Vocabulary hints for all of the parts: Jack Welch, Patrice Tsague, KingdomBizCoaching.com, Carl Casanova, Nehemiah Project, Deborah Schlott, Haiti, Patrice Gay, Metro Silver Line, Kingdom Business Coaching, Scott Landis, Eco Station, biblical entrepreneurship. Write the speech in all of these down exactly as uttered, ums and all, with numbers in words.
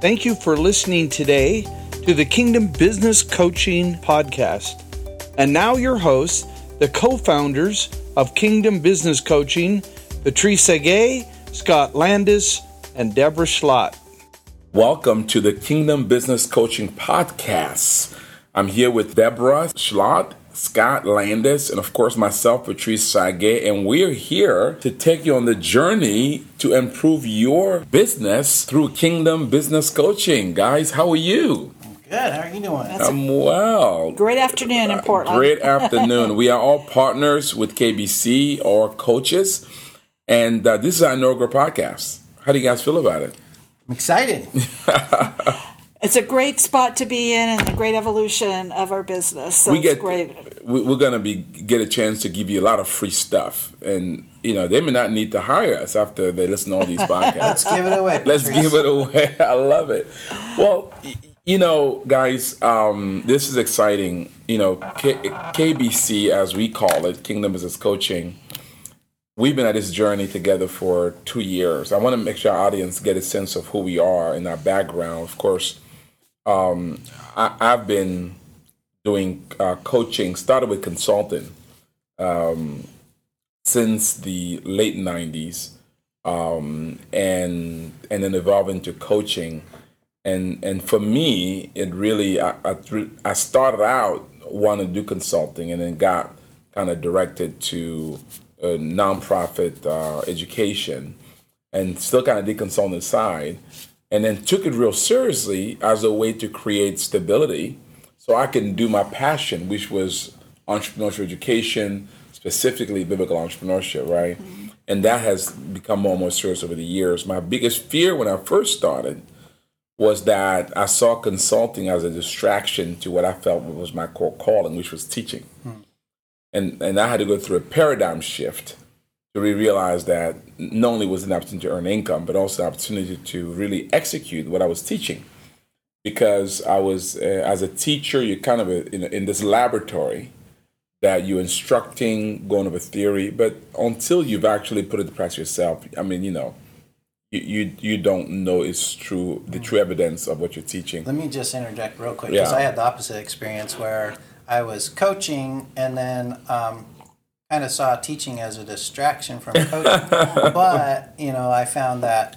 Thank you for listening today to the Kingdom Business Coaching Podcast. And now your hosts, the co-founders of Kingdom Business Coaching, Patrice Gay, Scott Landis, and Deborah Schlott. Welcome to the Kingdom Business Coaching Podcast. I'm here with Deborah Schlott, Scott Landis, and of course myself, Patrice Tsague, and we're here to take you on the journey to improve your business through Kingdom Business Coaching. Guys, how are you? Good. How are you doing? That's I'm well. Great afternoon in Portland. Great afternoon. We are all partners with K B C or coaches, and uh, this is our inaugural podcast. How do you guys feel about it? I'm excited. It's a great spot to be in and a great evolution of our business. So we get, it's great. We're going to be get a chance to give you a lot of free stuff. And, you know, they may not need to hire us after they listen to all these podcasts. Let's give it away. Let's give it away. I love it. Well, you know, guys, um, this is exciting. You know, K- KBC, as we call it, Kingdom Business Coaching, we've been at this journey together for two years. I want to make sure our audience get a sense of who we are and our background, of course. Um, I, I've been doing uh, coaching, started with consulting um, since the late nineties, um, and and then evolved into coaching. And and for me, it really I I, I started out wanting to do consulting, and then got kind of directed to uh, nonprofit uh, education, and still kind of did consulting on the side. And then took it real seriously as a way to create stability so I can do my passion, which was entrepreneurship education, specifically biblical entrepreneurship, right? Mm-hmm. And that has become more and more serious over the years. My biggest fear when I first started was that I saw consulting as a distraction to what I felt was my core calling, which was teaching. Mm-hmm. And, and I had to go through a paradigm shift to realize that not only was it an opportunity to earn income, but also an opportunity to really execute what I was teaching. Because I was, uh, as a teacher, you're kind of a, in, in this laboratory that you're instructing, going over theory, but until you've actually put it to practice yourself, I mean, you know, you you, you don't know it's true, the true evidence of what you're teaching. Let me just interject real quick, because yeah. I had the opposite experience where I was coaching and then... Um, kind of saw teaching as a distraction from coaching, but you know, I found that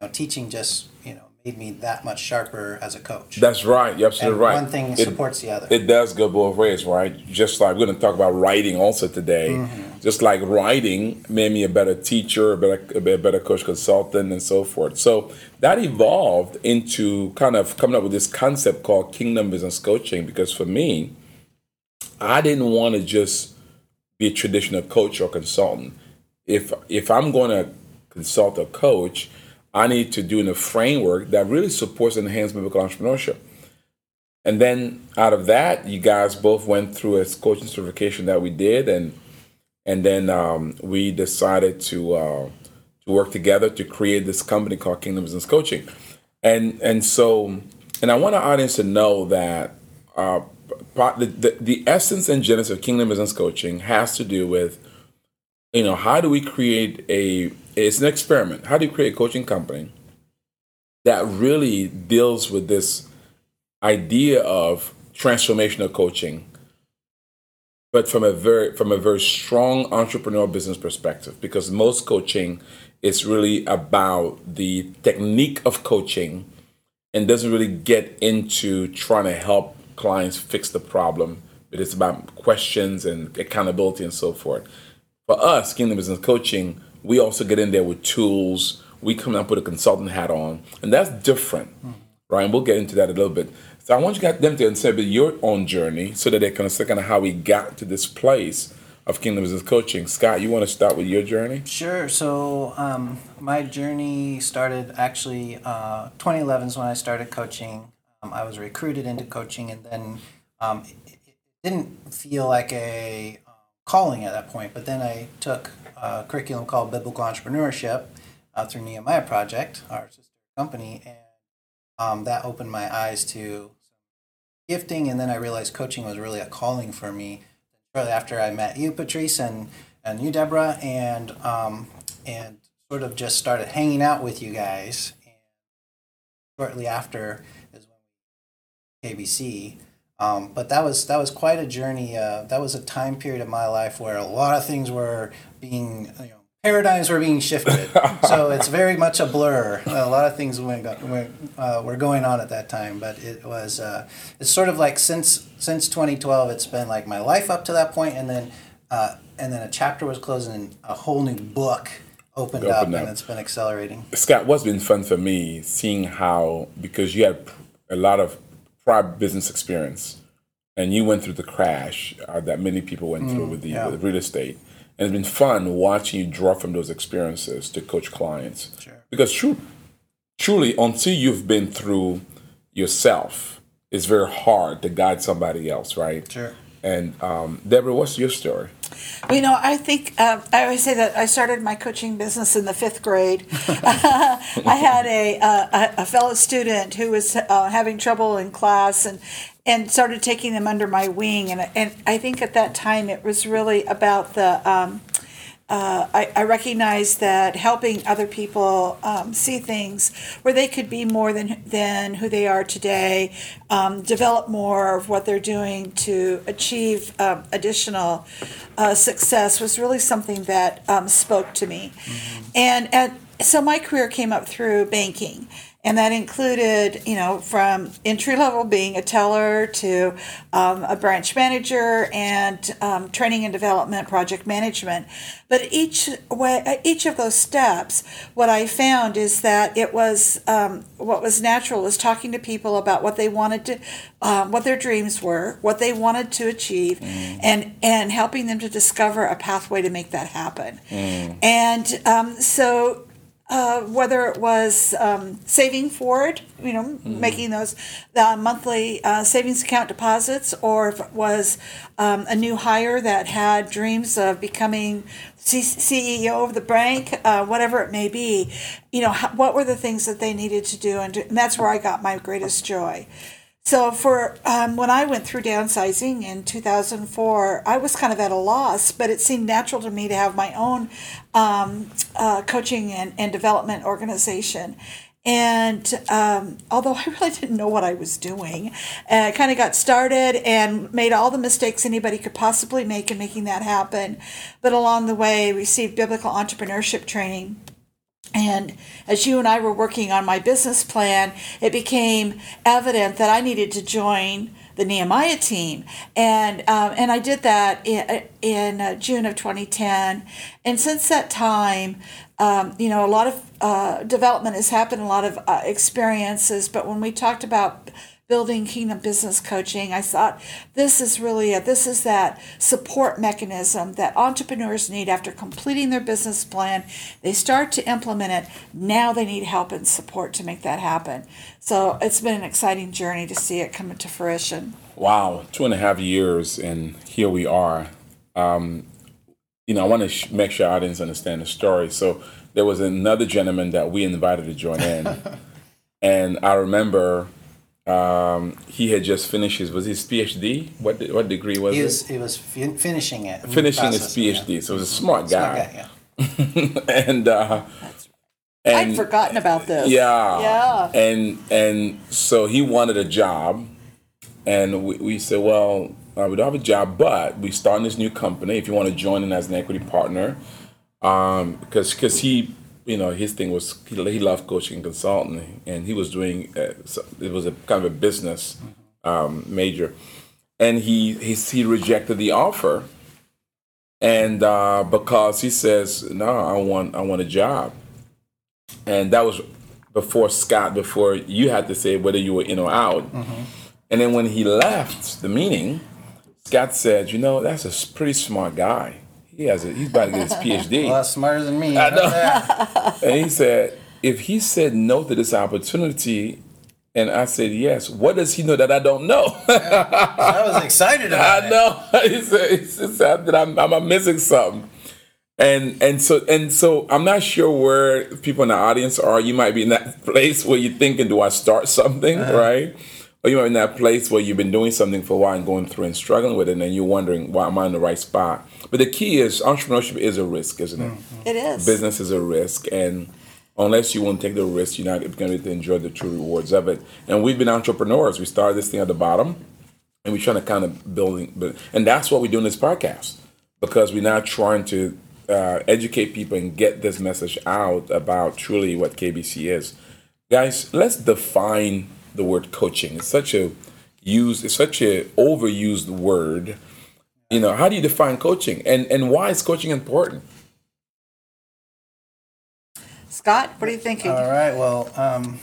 you know, teaching just you know made me that much sharper as a coach. That's right. You're absolutely and right. One thing it, supports the other. It does go both ways, right? Just like we're going to talk about writing also today. Mm-hmm. Just like writing made me a better teacher, a better, a better coach, consultant, and so forth. So that evolved into kind of coming up with this concept called Kingdom Business Coaching, because for me, I didn't want to just be a traditional coach or consultant. If if I'm going to consult or coach, I need to do in a framework that really supports and enhances biblical entrepreneurship. And then out of that, you guys both went through a coaching certification that we did, and and then um, we decided to uh, to work together to create this company called Kingdom Business Coaching. And and so and I want our audience to know that. Uh, The, the, the essence and genesis of Kingdom Business Coaching has to do with, you know, how do we create a, it's an experiment. How do you create a coaching company that really deals with this idea of transformational coaching, but from a very, from a very strong entrepreneurial business perspective, because most coaching is really about the technique of coaching and doesn't really get into trying to help clients fix the problem, but it's about questions and accountability and so forth. For us, Kingdom Business Coaching, we also get in there with tools. We come up with a consultant hat on, and that's different, right? And we'll get into that a little bit. So I want you guys them to understand your own journey so that they can understand kind of how we got to this place of Kingdom Business Coaching. Scott, you want to start with your journey? Sure. So um, my journey started actually uh, twenty eleven is when I started coaching. Um, I was recruited into coaching, and then um, it, it didn't feel like a uh, calling at that point. But then I took a curriculum called Biblical Entrepreneurship uh, through Nehemiah Project, our sister company, and um, that opened my eyes to gifting. And then I realized coaching was really a calling for me. Shortly after, I met you, Patrice, and and you, Deborah, and um, and sort of just started hanging out with you guys. shortly after is when K B C. Um, but that was that was quite a journey. Uh, that was a time period of my life where a lot of things were being, you know, paradigms were being shifted. So it's very much a blur. A lot of things went, went uh, were going on at that time. But it was uh, it's sort of like since since twenty twelve, it's been like my life up to that point, and then uh, and then a chapter was closed, and a whole new book opened, opened up, up, and it's been accelerating. Scott, what's been fun for me seeing how, because you had a lot of business experience, and you went through the crash uh, that many people went mm, through with the, yeah. with the real estate, and it's been fun watching you draw from those experiences to coach clients. Sure. Because true, truly, until you've been through yourself, it's very hard to guide somebody else, right? Sure. And um, Deborah, what's your story? You know, I think uh, I always say that I started my coaching business in the fifth grade. I had a, uh, a fellow student who was uh, having trouble in class, and and started taking them under my wing. And and I think at that time it was really about the. Um, Uh, I, I recognize that helping other people um, see things where they could be more than than who they are today, um, develop more of what they're doing to achieve um, additional uh, success was really something that um, spoke to me. Mm-hmm. And at, so my career came up through banking. And that included, you know, from entry level being a teller to um, a branch manager and um, training and development, project management. But each way, each of those steps, what I found is that it was um, what was natural was talking to people about what they wanted to, um, what their dreams were, what they wanted to achieve, mm. and and helping them to discover a pathway to make that happen. Mm. And um, so. Uh, whether it was um, saving for it, you know, mm-hmm. making those uh, monthly uh, savings account deposits, or if it was um, a new hire that had dreams of becoming C- CEO of the bank, uh, whatever it may be, you know, how, what were the things that they needed to do? And, do, and that's where I got my greatest joy. So for um, when I went through downsizing in two thousand four, I was kind of at a loss, but it seemed natural to me to have my own um, uh, coaching and, and development organization. And um, although I really didn't know what I was doing, I uh, kind of got started and made all the mistakes anybody could possibly make in making that happen. But along the way, received biblical entrepreneurship training. And as you and I were working on my business plan, it became evident that I needed to join the Nehemiah team. And um, and I did that in, in June of twenty ten. And since that time, um, you know, a lot of uh, development has happened, a lot of uh, experiences. But when we talked about building Kingdom Business Coaching, I thought this is really a, this is that support mechanism that entrepreneurs need after completing their business plan. They start to implement it. Now they need help and support to make that happen. So it's been an exciting journey to see it come into fruition. Wow, two and a half years, and here we are. Um, you know, I want to sh- make sure our audience understand the story. So there was another gentleman that we invited to join in, and I remember. Um, he had just finished his, was his PhD? What what degree was he was, it? He was fin- finishing it. Finishing process, his PhD. Yeah. So he was a smart guy. Smart guy, yeah. and, uh, That's right. and... I'd forgotten about this. Yeah. Yeah. And and so he wanted a job. And we, we said, well, uh, we don't have a job, but we're starting this new company. If you want to join in as an equity partner, um, because because he... You know, his thing was he loved coaching and consulting, and he was doing uh, it was a kind of a business um, major, and he, he he rejected the offer, and uh, because he says no, I want I want a job, and that was before Scott, before you had to say whether you were in or out, mm-hmm. and then when he left the meeting, Scott said, you know, that's a pretty smart guy. He has a, he's about to get his PhD. A lot smarter than me. I know. And he said, if he said no to this opportunity, and I said yes, what does he know that I don't know? I was excited about it. I know. It. He said, he said that I'm, I'm missing something. And and so and so I'm not sure where people in the audience are. You might be in that place where you're thinking, do I start something, uh-huh. right? Or you might be in that place where you've been doing something for a while and going through and struggling with it, and then you're wondering, why am I in the right spot? But the key is entrepreneurship is a risk, isn't it? It is. Business is a risk, and Unless you won't take the risk, you're not going to be able to enjoy the true rewards of it. And we've been entrepreneurs. We started this thing at the bottom, and we're trying to kind of build. And that's what we do in this podcast, because we're not trying to uh, educate people and get this message out about truly what K B C is. Guys, let's define the word coaching. It's such a used, it's such a overused word. You know, how do you define coaching, and and why is coaching important? Scott, what are you thinking? All right. Well, um,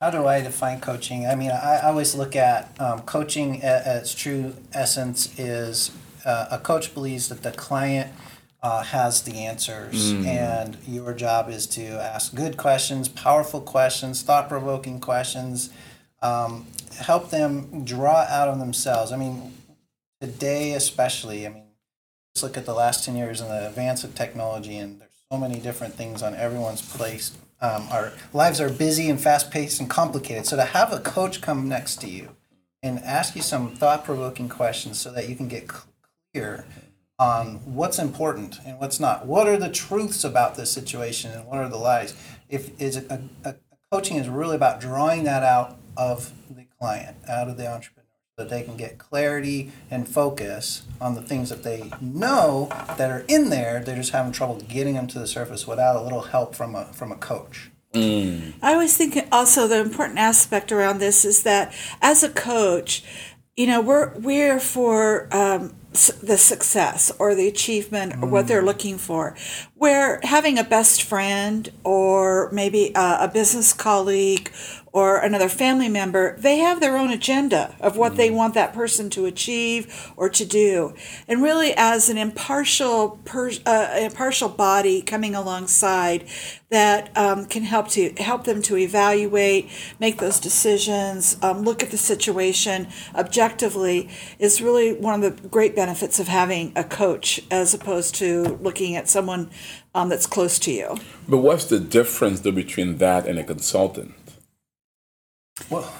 how do I define coaching? I mean, I, I always look at um, coaching at, at its true essence is uh, a coach believes that the client uh, has the answers, mm. and your job is to ask good questions, powerful questions, thought-provoking questions, um, help them draw out on themselves. I mean, today especially, I mean, just look at the last ten years and the advance of technology, and so many different things on everyone's plate. Um, our lives are busy and fast-paced and complicated. So to have a coach come next to you and ask you some thought-provoking questions so that you can get clear on what's important and what's not. What are the truths about this situation and what are the lies? If is a, a, a coaching is really about drawing that out of the client, out of the entrepreneur, so that they can get clarity and focus on the things that they know that are in there. They're just having trouble getting them to the surface without a little help from a from a coach. Mm. I always think also the important aspect around this is that as a coach, you know, we're we're for um, the success or the achievement or mm. what they're looking for. Where having a best friend or maybe a, a business colleague or another family member, they have their own agenda of what they want that person to achieve or to do. And really, as an impartial per, uh, impartial body coming alongside that um, can help to help them to evaluate, make those decisions, um, look at the situation objectively, is really one of the great benefits of having a coach as opposed to looking at someone um, that's close to you. But what's the difference though, between that and a consultant? Well,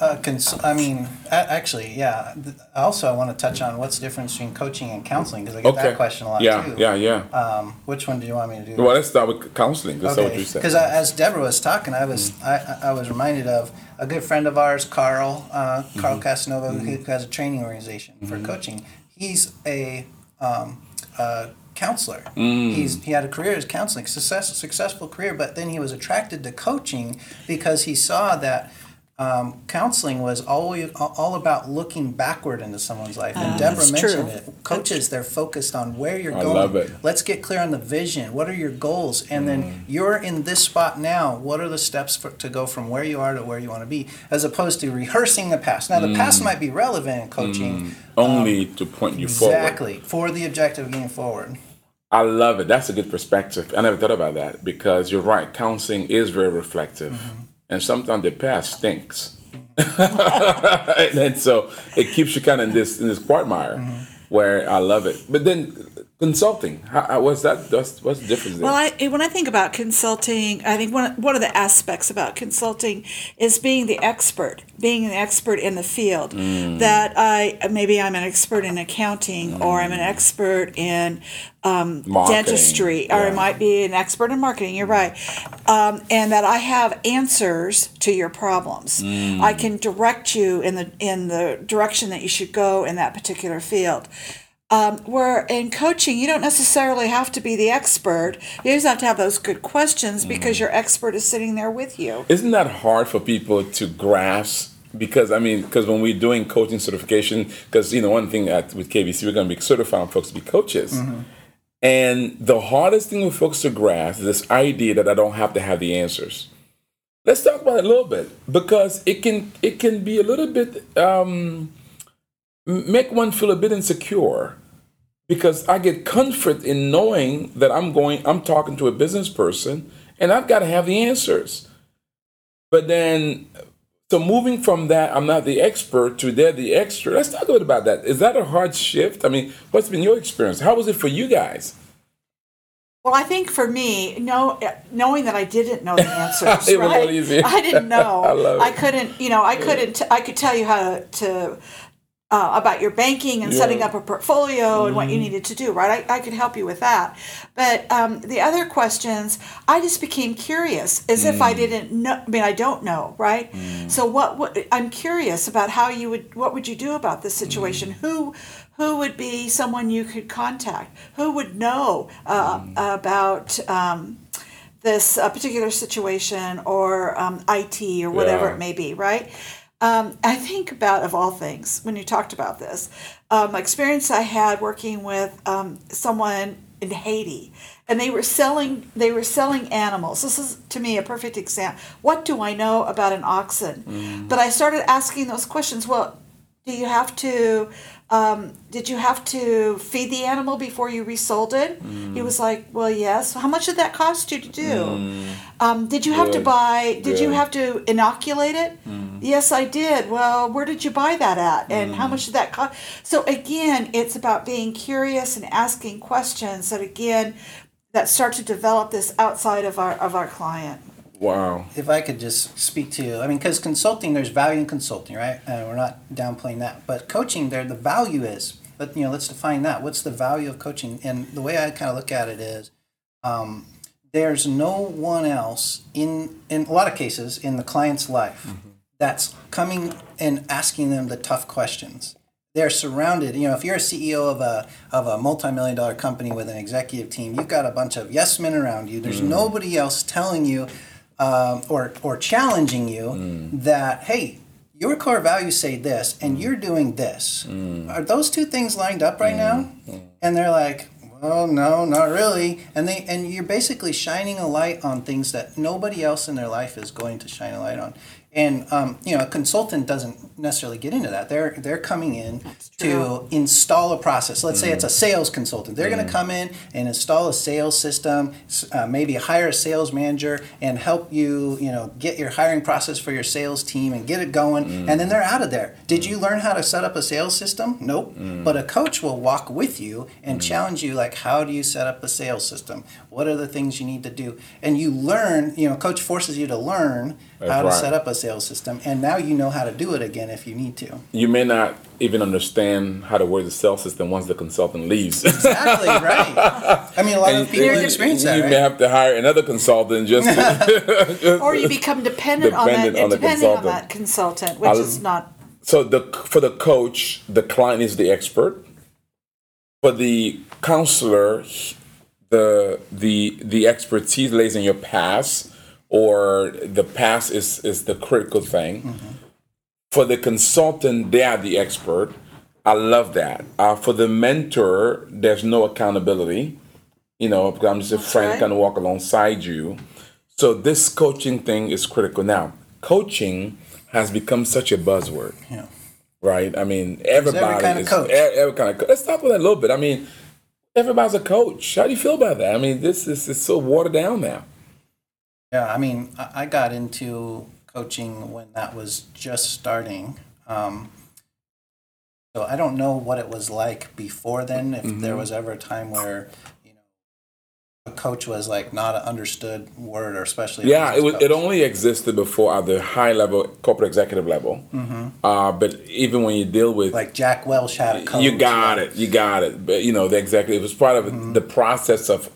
uh, cons- I mean, actually, yeah. Also, I want to touch on what's the difference between coaching and counseling, because I get okay. that question a lot, yeah, too. Yeah, yeah, yeah. Um, which one do you want me to do? Well, let's start with counseling. That's okay. What you said. Because as Deborah was talking, I was mm-hmm. I, I was reminded of a good friend of ours, Carl, uh, Carl mm-hmm. Casanova, mm-hmm. who has a training organization mm-hmm. for coaching. He's a... Um, uh, counselor. Mm. He's he had a career as counseling, success, successful career, but then he was attracted to coaching because he saw that um, counseling was always all about looking backward into someone's life. And uh, Deborah mentioned true. it. Coaches, they're focused on where you're I going. I love it. Let's get clear on the vision. What are your goals? And mm. then you're in this spot now. What are the steps for, to go from where you are to where you want to be, as opposed to rehearsing the past. Now, the mm. past might be relevant in coaching. Mm. Only um, to point you exactly, forward. Exactly. For the objective of getting forward. I love it. That's a good perspective. I never thought about that, because you're right. Counseling is very reflective. Mm-hmm. And sometimes the past stinks. Mm-hmm. And so it keeps you kind of in this in this quagmire mm-hmm. where I love it. But then consulting, how, what's, that, what's, what's the difference there? Well, I, when I think about consulting, I think one, one of the aspects about consulting is being the expert, being an expert in the field. Mm. That I maybe I'm an expert in accounting mm. or I'm an expert in... Um, dentistry, yeah. or I might be an expert in marketing, you're right, um, and that I have answers to your problems. Mm. I can direct you in the in the direction that you should go in that particular field. Um, where in coaching, you don't necessarily have to be the expert. You just have to have those good questions mm. because your expert is sitting there with you. Isn't that hard for people to grasp? Because, I mean, because when we're doing coaching certification, because, you know, one thing at, with K B C, we're going to be certifying folks to be coaches. Mm-hmm. And the hardest thing with folks to grasp is this idea that I don't have to have the answers. Let's talk about it a little bit, because it can it can be a little bit, um, make one feel a bit insecure, because I get comfort in knowing that I'm going, I'm talking to a business person and I've got to have the answers. But then, so moving from that, I'm not the expert, to they're the extra. Let's talk a bit about that. Is that a hard shift? I mean, what's been your experience? How was it for you guys? Well, I think for me, no, knowing that I didn't know the answers, it right? was easy. I didn't know. I, love it. I couldn't, you know, I couldn't. I could tell you how to uh, about your banking and yeah. setting up a portfolio mm-hmm. and what you needed to do, right? I, I could help you with that. But um, the other questions, I just became curious as mm. if I didn't know. I mean, I don't know, right? Mm. So what, what I'm curious about how you would, what would you do about this situation? Mm. Who who would be someone you could contact? Who would know uh, mm. about um, this uh, particular situation or um, I T or whatever yeah. it may be, right? Um, I think about, of all things, when you talked about this, um, experience I had working with um, someone in Haiti, and they were selling they were selling animals. This is, to me, a perfect example. What do I know about an oxen? Mm. But I started asking those questions. Well, do you have to, um, did you have to feed the animal before you resold it? Mm. He was like, well, yes. How much did that cost you to do? Mm. Um, did you have yeah. to buy, did yeah. you have to inoculate it? Mm. Yes, I did. Well, where did you buy that at? And mm. how much did that cost? So again, it's about being curious and asking questions that, again, that start to develop this outside of our of our client. Wow. If I could just speak to you, I mean, because consulting, there's value in consulting, right? And uh, we're not downplaying that. But coaching, there the value is, but you know, let's define that. What's the value of coaching? And the way I kind of look at it is, um, there's no one else in in a lot of cases in the client's life mm-hmm. that's coming and asking them the tough questions. They're surrounded, you know, if you're a C E O of a of a multi-million dollar company with an executive team, you've got a bunch of yes men around you. There's mm. nobody else telling you um, or, or challenging you mm. that, hey, your core values say this and mm. you're doing this. Mm. Are those two things lined up right mm. now? Mm. And they're like, well, no, not really. And they and you're basically shining a light on things that nobody else in their life is going to shine a light on. And um, you know, a consultant doesn't necessarily get into that. They're they're coming in to install a process. Let's mm. say it's a sales consultant. They're mm. going to come in and install a sales system, uh, maybe hire a sales manager and help you, you know, get your hiring process for your sales team and get it going. Mm. And then they're out of there. Did you learn how to set up a sales system? Nope. Mm. But a coach will walk with you and mm. challenge you, like, how do you set up a sales system? What are the things you need to do? And you learn. You know, coach forces you to learn That's how to right. set up a sales system, and now you know how to do it again if you need to. You may not even understand how to work the sales system once the consultant leaves. Exactly, right. I mean, a lot and of people you, experience you, that, You right? may have to hire another consultant just to... just or you become dependent, dependent on that, on, dependent on that consultant, which I'll, is not... So the for the coach, the client is the expert. For the counselor, the the the expertise lays in your past, or the past is, is the critical thing. Mm-hmm. For the consultant, they are the expert. I love that. Uh, for the mentor, there's no accountability. You know, I'm just a That's friend right. kind of walk alongside you. So this coaching thing is critical. Now, coaching has become such a buzzword, yeah. right? I mean, everybody every kind is, of coach. Every, every kind of coach. Let's talk about that a little bit. I mean, everybody's a coach. How do you feel about that? I mean, this is it's so watered down now. Yeah, I mean, I got into coaching when that was just starting. Um, so I don't know what it was like before then, if mm-hmm. there was ever a time where, you know, a coach was like not an understood word, or especially. Yeah, it was, it only existed before at the high level, corporate executive level. Mm-hmm. Uh, but even when you deal with. Like Jack Welch had a coach. You got it, you got it. But, you know, the executive, it was part of mm-hmm. the process of.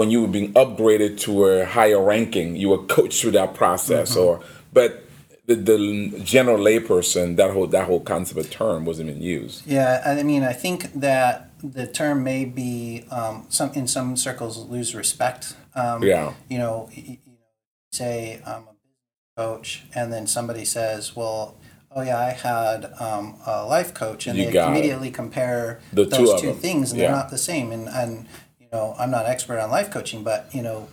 When you were being upgraded to a higher ranking, you were coached through that process. Mm-hmm. Or, but the, the general layperson, that whole that whole concept of term wasn't even used. Yeah, I mean, I think that the term may be um, some in some circles lose respect. Um, yeah, you know, you say I'm a business coach, and then somebody says, "Well, oh yeah, I had um, a life coach," and you they immediately it. compare the those two, two things, and yeah. they're not the same. And and You know, I'm not an expert on life coaching, but, you know,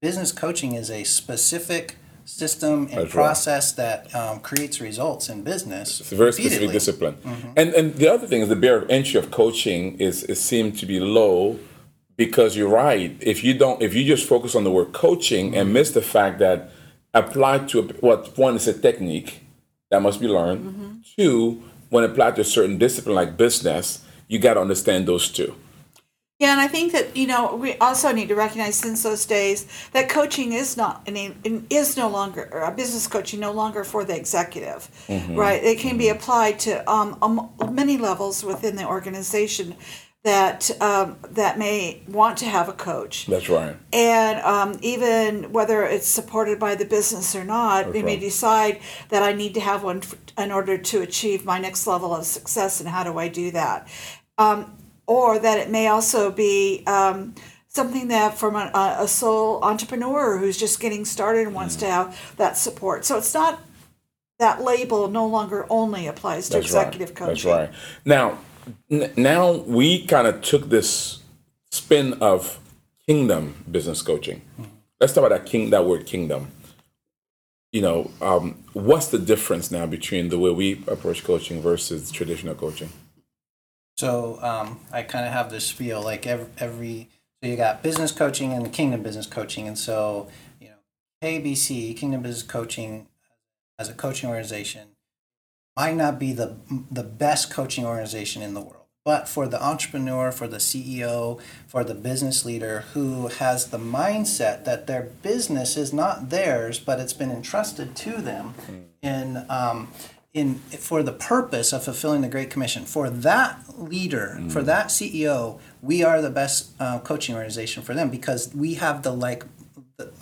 business coaching is a specific system and That's process right. that um, creates results in business. It's a very specific discipline. Mm-hmm. And and the other thing is the barrier of entry of coaching is it seemed to be low because you're right. If you don't, if you just focus on the word coaching mm-hmm. and miss the fact that applied to what one is a technique that must be learned. Mm-hmm. Two, when applied to a certain discipline like business, you got to understand those two. Yeah, and I think that, you know, we also need to recognize since those days that coaching is not, I mean, is no longer, or business coaching no longer for the executive, mm-hmm. right? It can mm-hmm. be applied to um, um, many levels within the organization that um, that may want to have a coach. That's right. And um, even whether it's supported by the business or not, That's they right. may decide that I need to have one in order to achieve my next level of success, and how do I do that? Um, or that it may also be um, something that from a, a sole entrepreneur who's just getting started and wants mm. to have that support. So it's not, that label no longer only applies to That's executive right. coaching. That's right. Now, Now we kind of took this spin of kingdom business coaching. Let's talk about that king, that word kingdom. You know, um, what's the difference now between the way we approach coaching versus traditional coaching? So um, I kind of have this spiel like every, every, so you got business coaching and the kingdom business coaching. And so, you know, K B C, Kingdom Business Coaching, as a coaching organization, might not be the the best coaching organization in the world, but for the entrepreneur, for the C E O, for the business leader who has the mindset that their business is not theirs, but it's been entrusted to them in um, in for the purpose of fulfilling the Great Commission. For that leader, mm. for that C E O, we are the best uh, coaching organization for them because we have the like.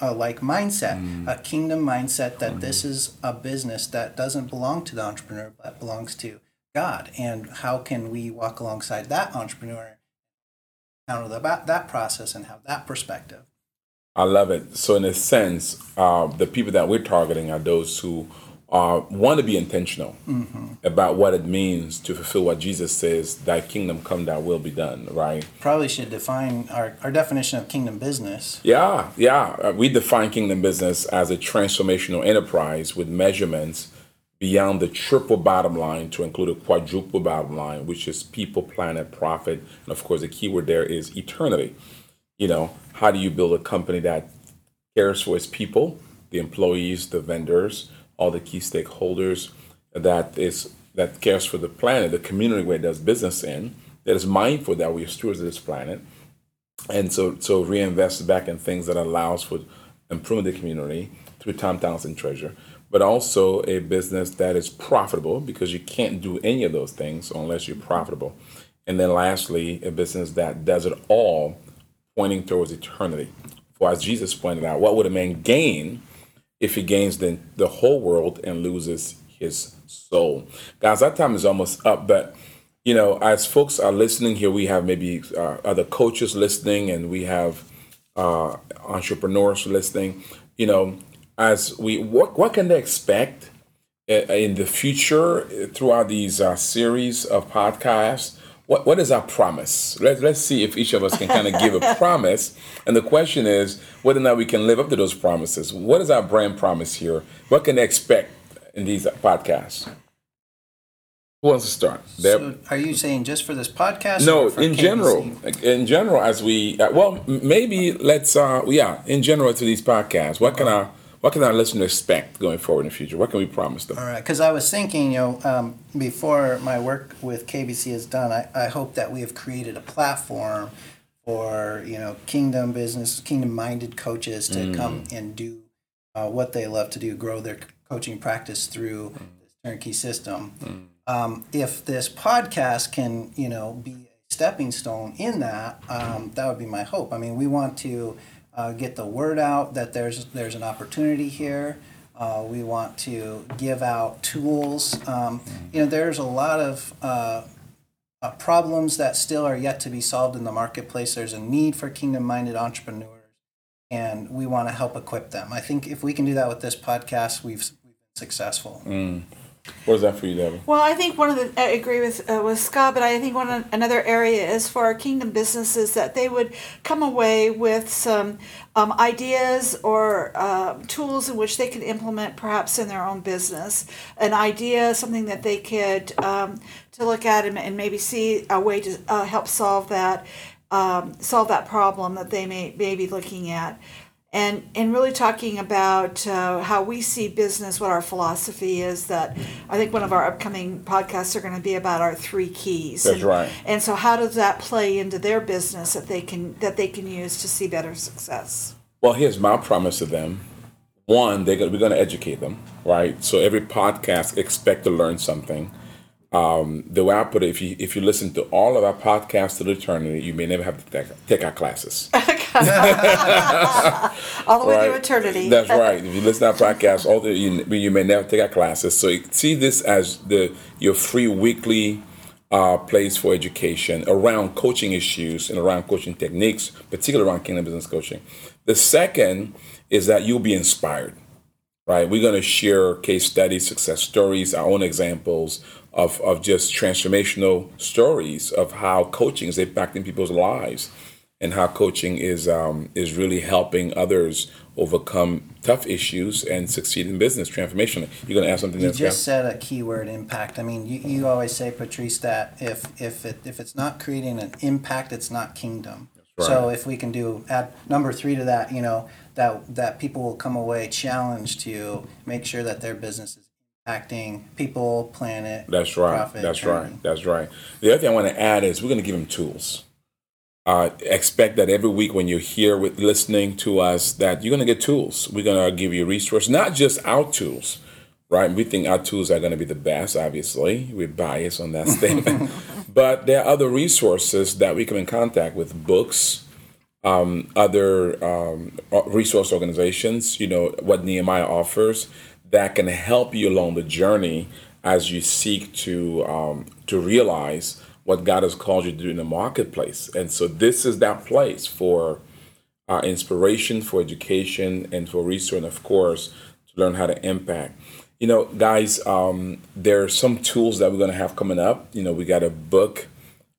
A like mindset, mm. a kingdom mindset that mm. this is a business that doesn't belong to the entrepreneur, but belongs to God. And how can we walk alongside that entrepreneur, counter about that process and have that perspective? I love it. So in a sense, uh, the people that we're targeting are those who are, want to be intentional mm-hmm. about what it means to fulfill what Jesus says, thy kingdom come, thy will be done, right? Probably should define our, our definition of kingdom business. Yeah, yeah. We define kingdom business as a transformational enterprise with measurements beyond the triple bottom line to include a quadruple bottom line, which is people, planet, profit. And of course, the key word there is eternity. You know, how do you build a company that cares for its people, the employees, the vendors, all the key stakeholders, that is that cares for the planet, the community where it does business in, that is mindful that we are stewards of this planet, and so so reinvest back in things that allows for improving the community through time, talents, and treasure, but also a business that is profitable because you can't do any of those things unless you're profitable. And then lastly, a business that does it all pointing towards eternity. For as Jesus pointed out, what would a man gain if he gains the, the whole world and loses his soul? Guys, our time is almost up, but, you know, as folks are listening here, we have maybe uh, other coaches listening, and we have uh, entrepreneurs listening. You know, as we, what, what can they expect in the future throughout these uh, series of podcasts? What What is our promise? Let, let's see if each of us can kind of give a promise. And the question is whether or not we can live up to those promises. What is our brand promise here? What can they expect in these podcasts? Who wants to start? So are you saying just for this podcast? No, or for in K B C? General. In general, as we, well, maybe let's, uh, yeah, in general to these podcasts, what can our, what can our listeners expect going forward in the future? What can we promise them? All right, because I was thinking, you know, um, before my work with K B C is done, I, I hope that we have created a platform for, you know, kingdom business, kingdom-minded coaches to mm. come and do uh, what they love to do, grow their coaching practice through mm. this turnkey system. Mm. Um, if this podcast can, you know, be a stepping stone in that, um, that would be my hope. I mean, we want to... Uh, get the word out that there's there's an opportunity here. Uh, we want to give out tools. Um, you know, there's a lot of uh, uh, problems that still are yet to be solved in the marketplace. There's a need for kingdom-minded entrepreneurs, and we want to help equip them. I think if we can do that with this podcast, we've, we've been successful. Mm. What is that for you, Debbie? Well, I think one of the, I agree with uh, with Scott, but I think one of, another area is for our kingdom businesses that they would come away with some um, ideas or uh, tools in which they can implement perhaps in their own business, an idea, something that they could um, to look at and, and maybe see a way to uh, help solve that, um, solve that problem that they may, may be looking at. and and really talking about uh, how we see business, what our philosophy is. That I think one of our upcoming podcasts are going to be about our three keys. That's and, right. And so, how does that play into their business that they can that they can use to see better success? Well, here's my promise to them. One, they're gonna, we're going to educate them, right? So every podcast, expect to learn something. Um, the way I put it, if you if you listen to all of our podcasts to eternity, you may never have to take, take our classes. All the way right? to eternity. That's right. If you listen to our podcasts, all the, you, you may never take our classes. So see this as the your free weekly uh, place for education around coaching issues and around coaching techniques, particularly around Kingdom Business Coaching. The second is that you'll be inspired, right? We're going to share case studies, success stories, our own examples of, of just transformational stories of how coaching is impacting people's lives and how coaching is um, is really helping others overcome tough issues and succeed in business transformationally. You're going to ask something. You just said a key word, impact. I mean, you, you always say, Patrice, that if if it if it's not creating an impact, it's not kingdom. Right. So if we can do add number three to that, you know, that that people will come away challenged to make sure that their business is impacting people, planet. That's right. Profit, That's training. right. That's right. The other thing I want to add is we're going to give them tools. Uh, expect that every week when you're here with listening to us, that you're going to get tools. We're going to give you resources, not just our tools. Right? We think our tools are going to be the best, obviously. We're biased on that statement. But there are other resources that we come in contact with, books, um, other um, resource organizations, you know, what Nehemiah offers that can help you along the journey as you seek to um, to realize what God has called you to do in the marketplace. And so this is that place for uh, inspiration, for education, and for resource, and of course, to learn how to impact. You know, guys, um, there are some tools that we're going to have coming up. You know, we got a book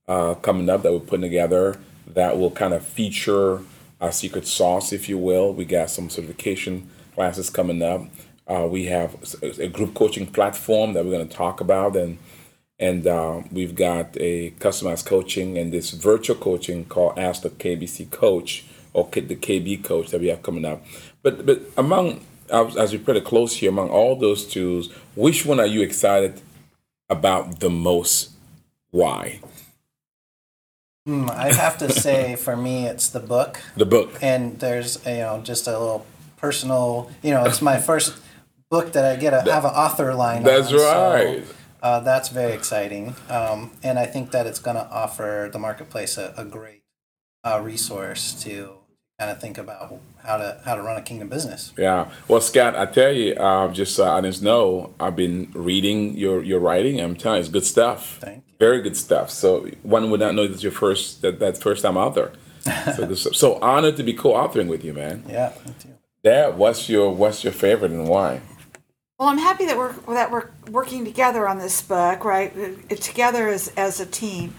uh, coming up that we're putting together that will kind of feature our secret sauce, if you will. We got some certification classes coming up. Uh, we have a group coaching platform that we're going to talk about. And and uh, we've got a customized coaching and this virtual coaching called Ask the K B C Coach or the K B Coach that we have coming up. But, but among... As we pretty close here, among all those tools, which one are you excited about the most? Why? Mm, I'd have to say, for me, it's the book. The book. And there's, you know, just a little personal, you know, it's my first book that I get to have an author line that's on. That's right. So, uh, that's very exciting. Um, and I think that it's going to offer the marketplace a, a great uh, resource to kind of think about how to how to run a kingdom business. Yeah. Well, Scott, I tell you, uh, just uh, I just know I've been reading your, your writing. I'm telling you, it's good stuff. Thank you. Very good stuff. So one would not know that's your first that, that first time author. So this, so honored to be co-authoring with you, man. Yeah. Me too. Dad, what's your what's your favorite and why? Well, I'm happy that we're that we're working together on this book, right? Together as as a team.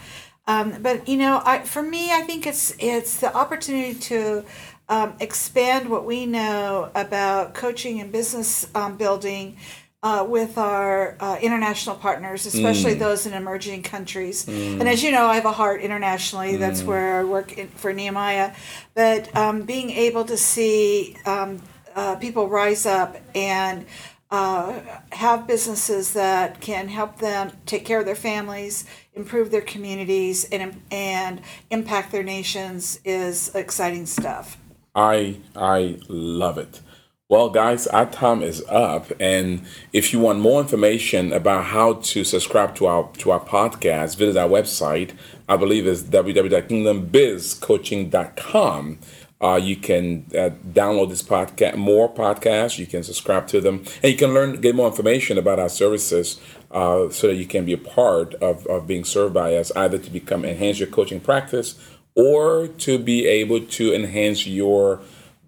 Um, but, you know, I, for me, I think it's it's the opportunity to um, expand what we know about coaching and business um, building uh, with our uh, international partners, especially mm. those in emerging countries. Mm. And as you know, I have a heart internationally. Mm. That's where I work in, for Nehemiah. But um, being able to see um, uh, people rise up and uh, have businesses that can help them take care of their families, improve their communities, and and impact their nations is exciting stuff. I I love it. Well, guys, our time is up, and if you want more information about how to subscribe to our to our podcast, visit our website. I believe it's w w w dot kingdom biz coaching dot com. Uh, you can uh, download this podcast, more podcasts. You can subscribe to them, and you can learn, get more information about our services, uh, so that you can be a part of, of being served by us, either to become enhance your coaching practice or to be able to enhance your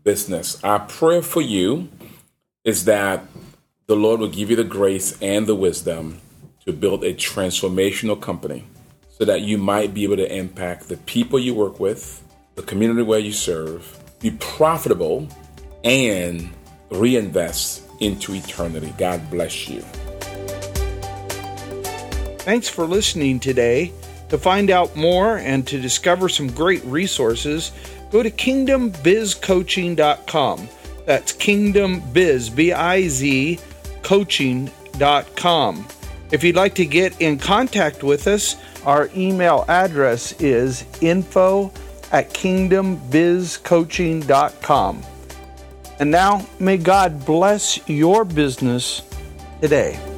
business. Our prayer for you is that the Lord will give you the grace and the wisdom to build a transformational company, so that you might be able to impact the people you work with, the community where you serve, be profitable, and reinvest into eternity. God bless you. Thanks for listening today. To find out more and to discover some great resources, go to Kingdom Biz Coaching dot com. That's Kingdom Biz, B I Z, coaching dot com. If you'd like to get in contact with us, our email address is info at Kingdom Biz Coaching dot com. And now, may God bless your business today.